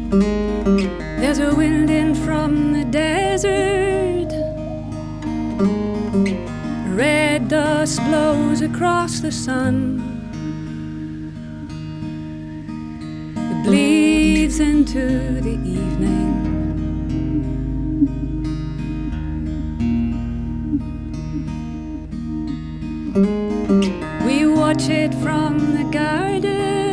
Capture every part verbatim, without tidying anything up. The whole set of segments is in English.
There's a wind in from the desert. Red dust blows across the sun. It bleeds into the evening. We watch it from the garden.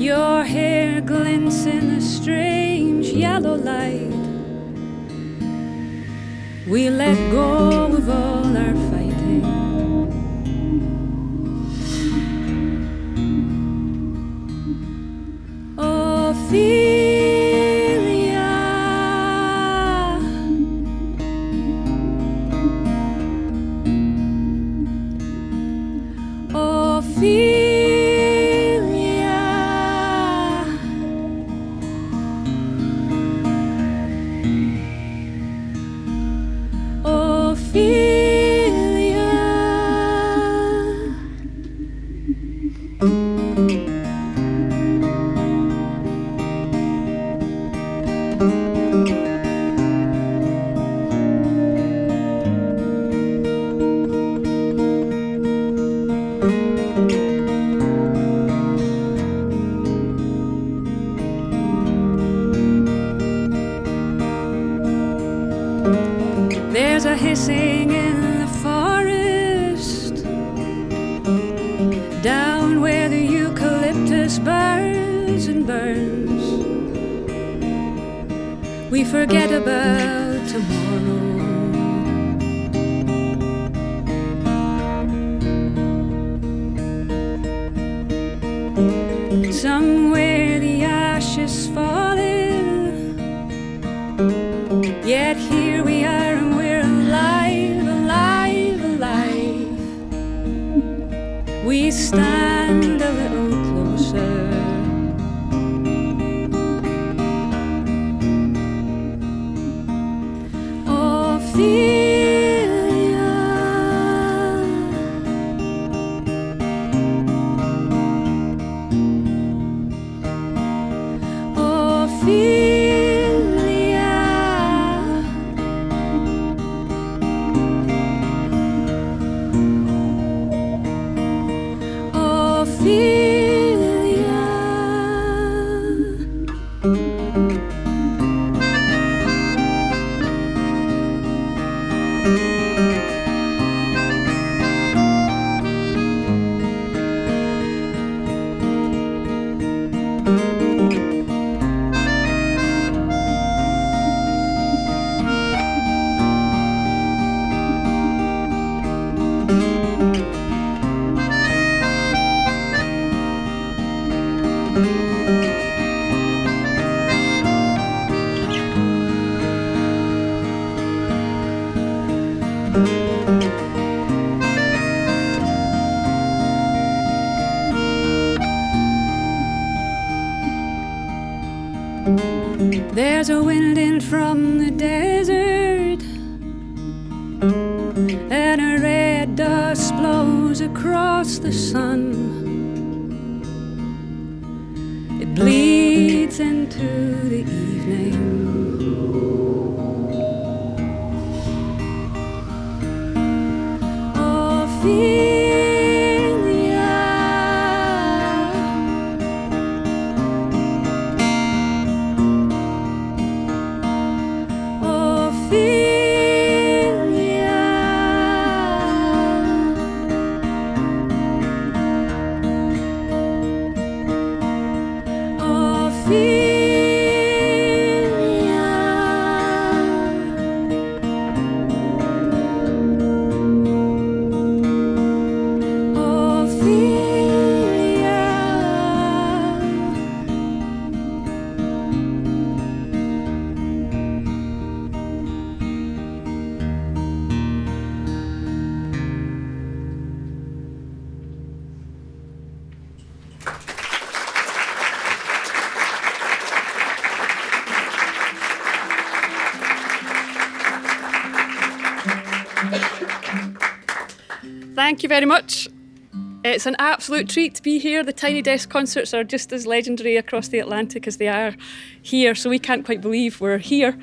Your hair glints in a strange yellow light. We let go of all our fighting. Ophelia, Ophelia. There's a wind in from the desert, and a red dust blows across the sun. It bleeds into the evening. Oh, feel. Thank you very much. It's an absolute treat to be here. The Tiny Desk concerts are just as legendary across the Atlantic as they are here, so we can't quite believe we're here.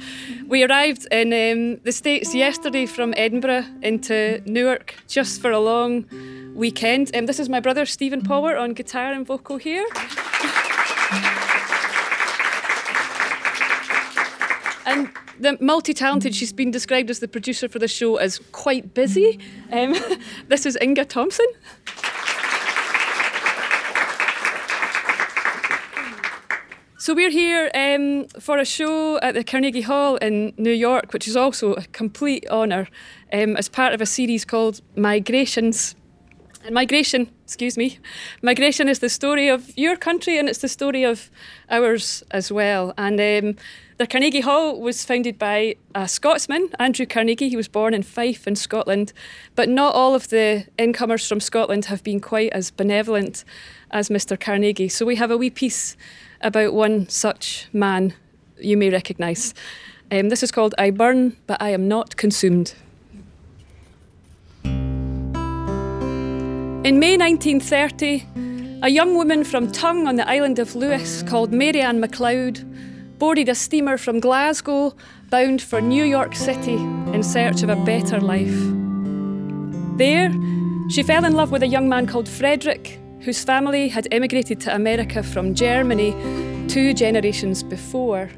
We arrived in um, the States yesterday from Edinburgh into Newark just for a long weekend. Um, this is my brother Stephen Power on guitar and vocal here. And the multi-talented, she's been described as the producer for the show as quite busy. Um, this is Inga Thompson. So we're here um, for a show at the Carnegie Hall in New York, which is also a complete honour, um, as part of a series called Migrations. And migration, excuse me, migration is the story of your country, and it's the story of ours as well. And um, the Carnegie Hall was founded by a Scotsman, Andrew Carnegie. He was born in Fife in Scotland, but not all of the incomers from Scotland have been quite as benevolent as Mister Carnegie. So we have a wee piece about one such man you may recognise. Um, this is called I Burn, But I Am Not Consumed. In May nineteen thirty, a young woman from Tongue on the island of Lewis called Mary Ann MacLeod boarded a steamer from Glasgow bound for New York City in search of a better life. There, she fell in love with a young man called Frederick, whose family had emigrated to America from Germany two generations before.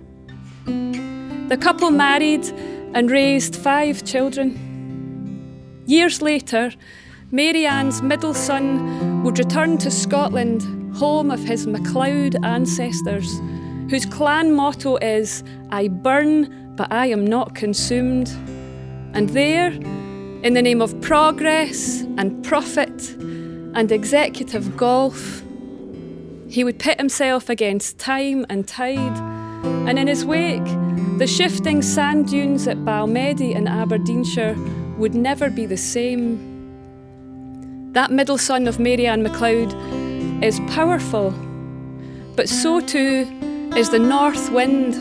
The couple married and raised five children. Years later, Mary Ann's middle son would return to Scotland, home of his MacLeod ancestors, whose clan motto is, I burn, but I am not consumed. And there, in the name of progress and profit, and executive golf, he would pit himself against time and tide, and in his wake, the shifting sand dunes at Balmedy in Aberdeenshire would never be the same. That middle son of Mary Ann MacLeod is powerful, but so too is the north wind.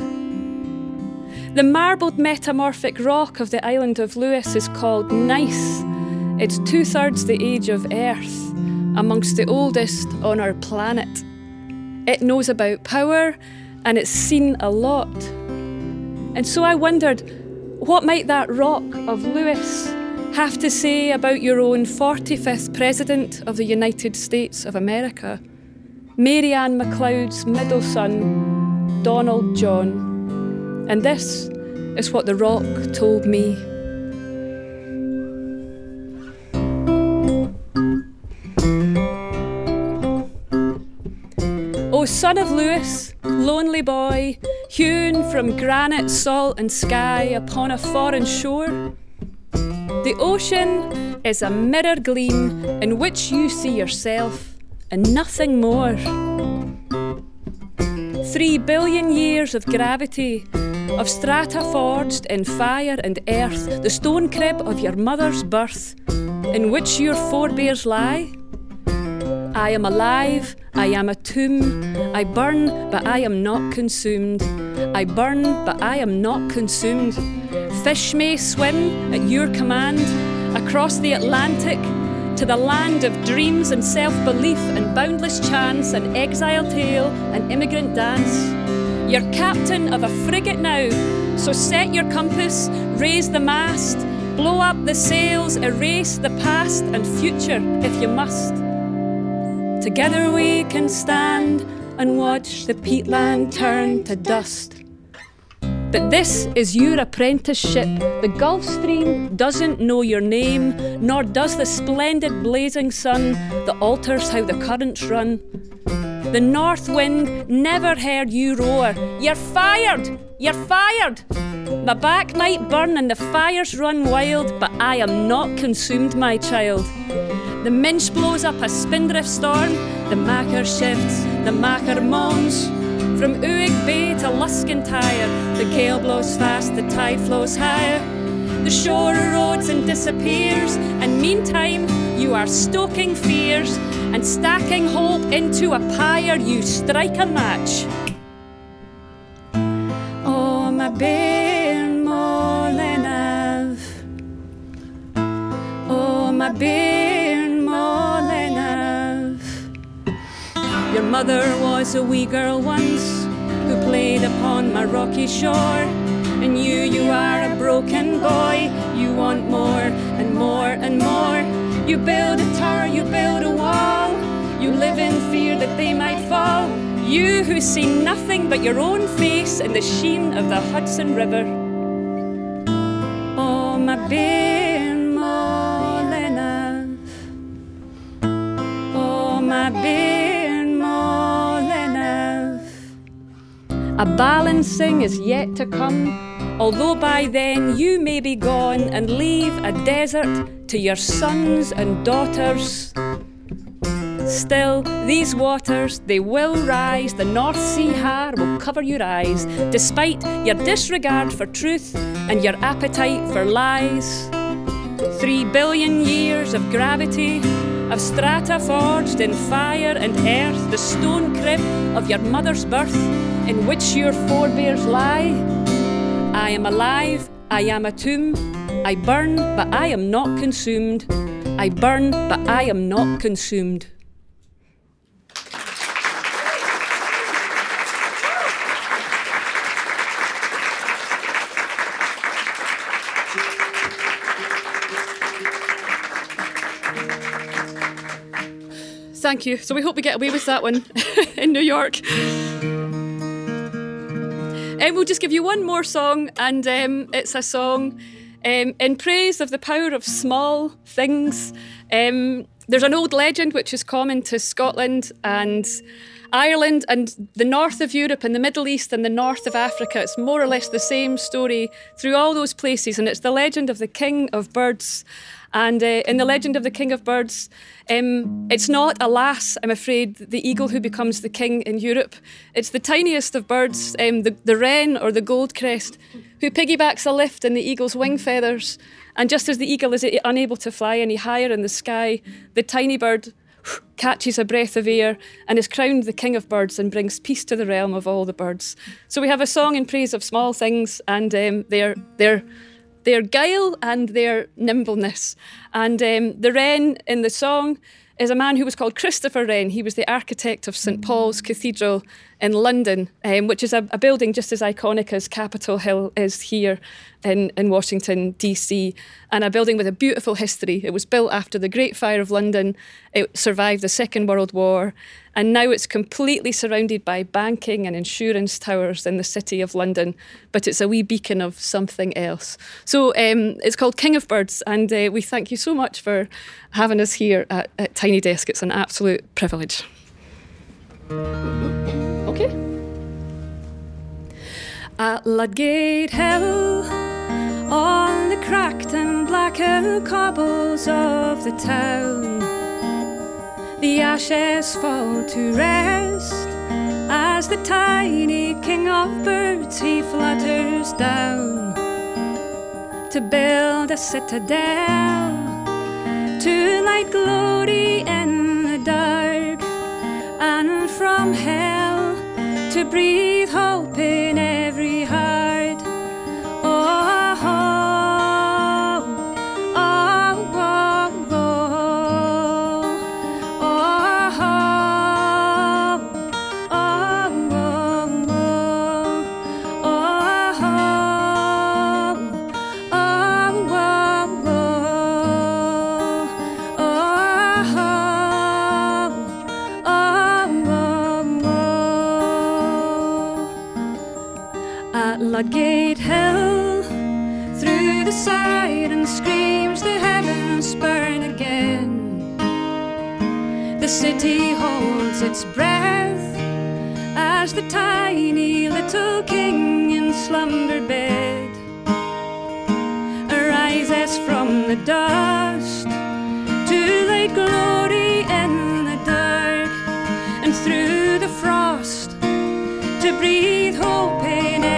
The marbled metamorphic rock of the island of Lewis is called gneiss. It's two-thirds the age of Earth, amongst the oldest on our planet. It knows about power, and it's seen a lot. And so I wondered, what might that rock of Lewis have to say about your own forty-fifth President of the United States of America, Mary Ann MacLeod's middle son, Donald John? And this is what the rock told me. O son of Lewis, lonely boy, hewn from granite, salt and sky upon a foreign shore. The ocean is a mirror gleam in which you see yourself and nothing more. Three billion years of gravity, of strata forged in fire and earth, the stone crib of your mother's birth, in which your forebears lie. I am alive, I am a tomb, I burn, but I am not consumed. I burn, but I am not consumed. Fish may swim at your command, across the Atlantic, to the land of dreams and self-belief and boundless chance and exile tale and immigrant dance. You're captain of a frigate now, so set your compass, raise the mast, blow up the sails, erase the past and future if you must. Together we can stand and watch the peatland turn to dust. But this is your apprenticeship. The Gulf Stream doesn't know your name, nor does the splendid blazing sun that alters how the currents run. The north wind never heard you roar. You're fired! You're fired! My back might burn and the fires run wild, but I am not consumed, my child. The Minch blows up a spindrift storm, the Macker shifts, the Macker moans. From Uig Bay to Luskentyre, the gale blows fast, the tide flows higher. The shore erodes and disappears, and meantime you are stoking fears and stacking hope into a pyre, you strike a match. Oh, my bairn, Molyneux, been more than enough. Your mother was a wee girl once who played upon my rocky shore, and you, you are a broken boy. You want more and more and more. You build a tower, you build a wall. You live in fear that they might fall. You who see nothing but your own face in the sheen of the Hudson River. Oh, my bairn, more than enough. Oh, my bairn, more than enough. A balancing is yet to come, although by then you may be gone and leave a desert to your sons and daughters. Still, these waters, they will rise. The North Sea har will cover your eyes, despite your disregard for truth and your appetite for lies. Three billion years of gravity, of strata forged in fire and earth, the stone crib of your mother's birth, in which your forebears lie. I am alive, I am a tomb. I burn, but I am not consumed. I burn, but I am not consumed. Thank you. So we hope we get away with that one in New York. And we'll just give you one more song, and um, it's a song um, in praise of the power of small things. Um, there's an old legend which is common to Scotland and Ireland and the north of Europe and the Middle East and the north of Africa. It's more or less the same story through all those places, and it's the legend of the King of Birds. And uh, in the legend of the King of Birds, um, it's not, alas, I'm afraid, the eagle who becomes the king in Europe. It's the tiniest of birds, um, the, the wren or the goldcrest, who piggybacks a lift in the eagle's wing feathers. And just as the eagle is unable to fly any higher in the sky, the tiny bird catches a breath of air and is crowned the King of Birds and brings peace to the realm of all the birds. So we have a song in praise of small things and um, they're... they're their guile and their nimbleness. And um, the wren in the song is a man who was called Christopher Wren. He was the architect of Saint Paul's Cathedral in London, um, which is a, a building just as iconic as Capitol Hill is here in, in Washington, D C, and a building with a beautiful history. It was built after the Great Fire of London. It survived the Second World War, and now it's completely surrounded by banking and insurance towers in the City of London, but it's a wee beacon of something else. So um, it's called King of Birds, and uh, we thank you so much for having us here at, at Tiny Desk. It's an absolute privilege. Okay. At Ludgate Hill, on the cracked and blackened cobbles of the town, the ashes fall to rest as the tiny king of birds he flutters down to build a citadel to light glory in the dark and from hell to breathe hope in every heart. Oh, Ludgate Hill, through the siren screams the heavens burn again. The city holds its breath as the tiny little king in slumber bed arises from the dust to light glory in the dark and through the frost to breathe hope in air.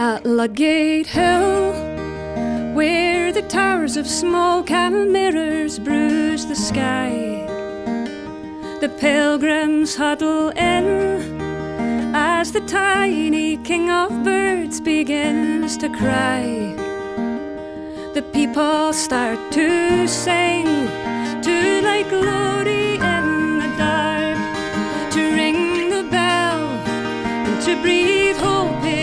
at Ludgate Hill, where the towers of small cabin mirrors bruise the sky. The pilgrims huddle in as the tiny king of birds begins to cry. The people start to sing, to thy glory in the dark, to ring the bell and to breathe hope in.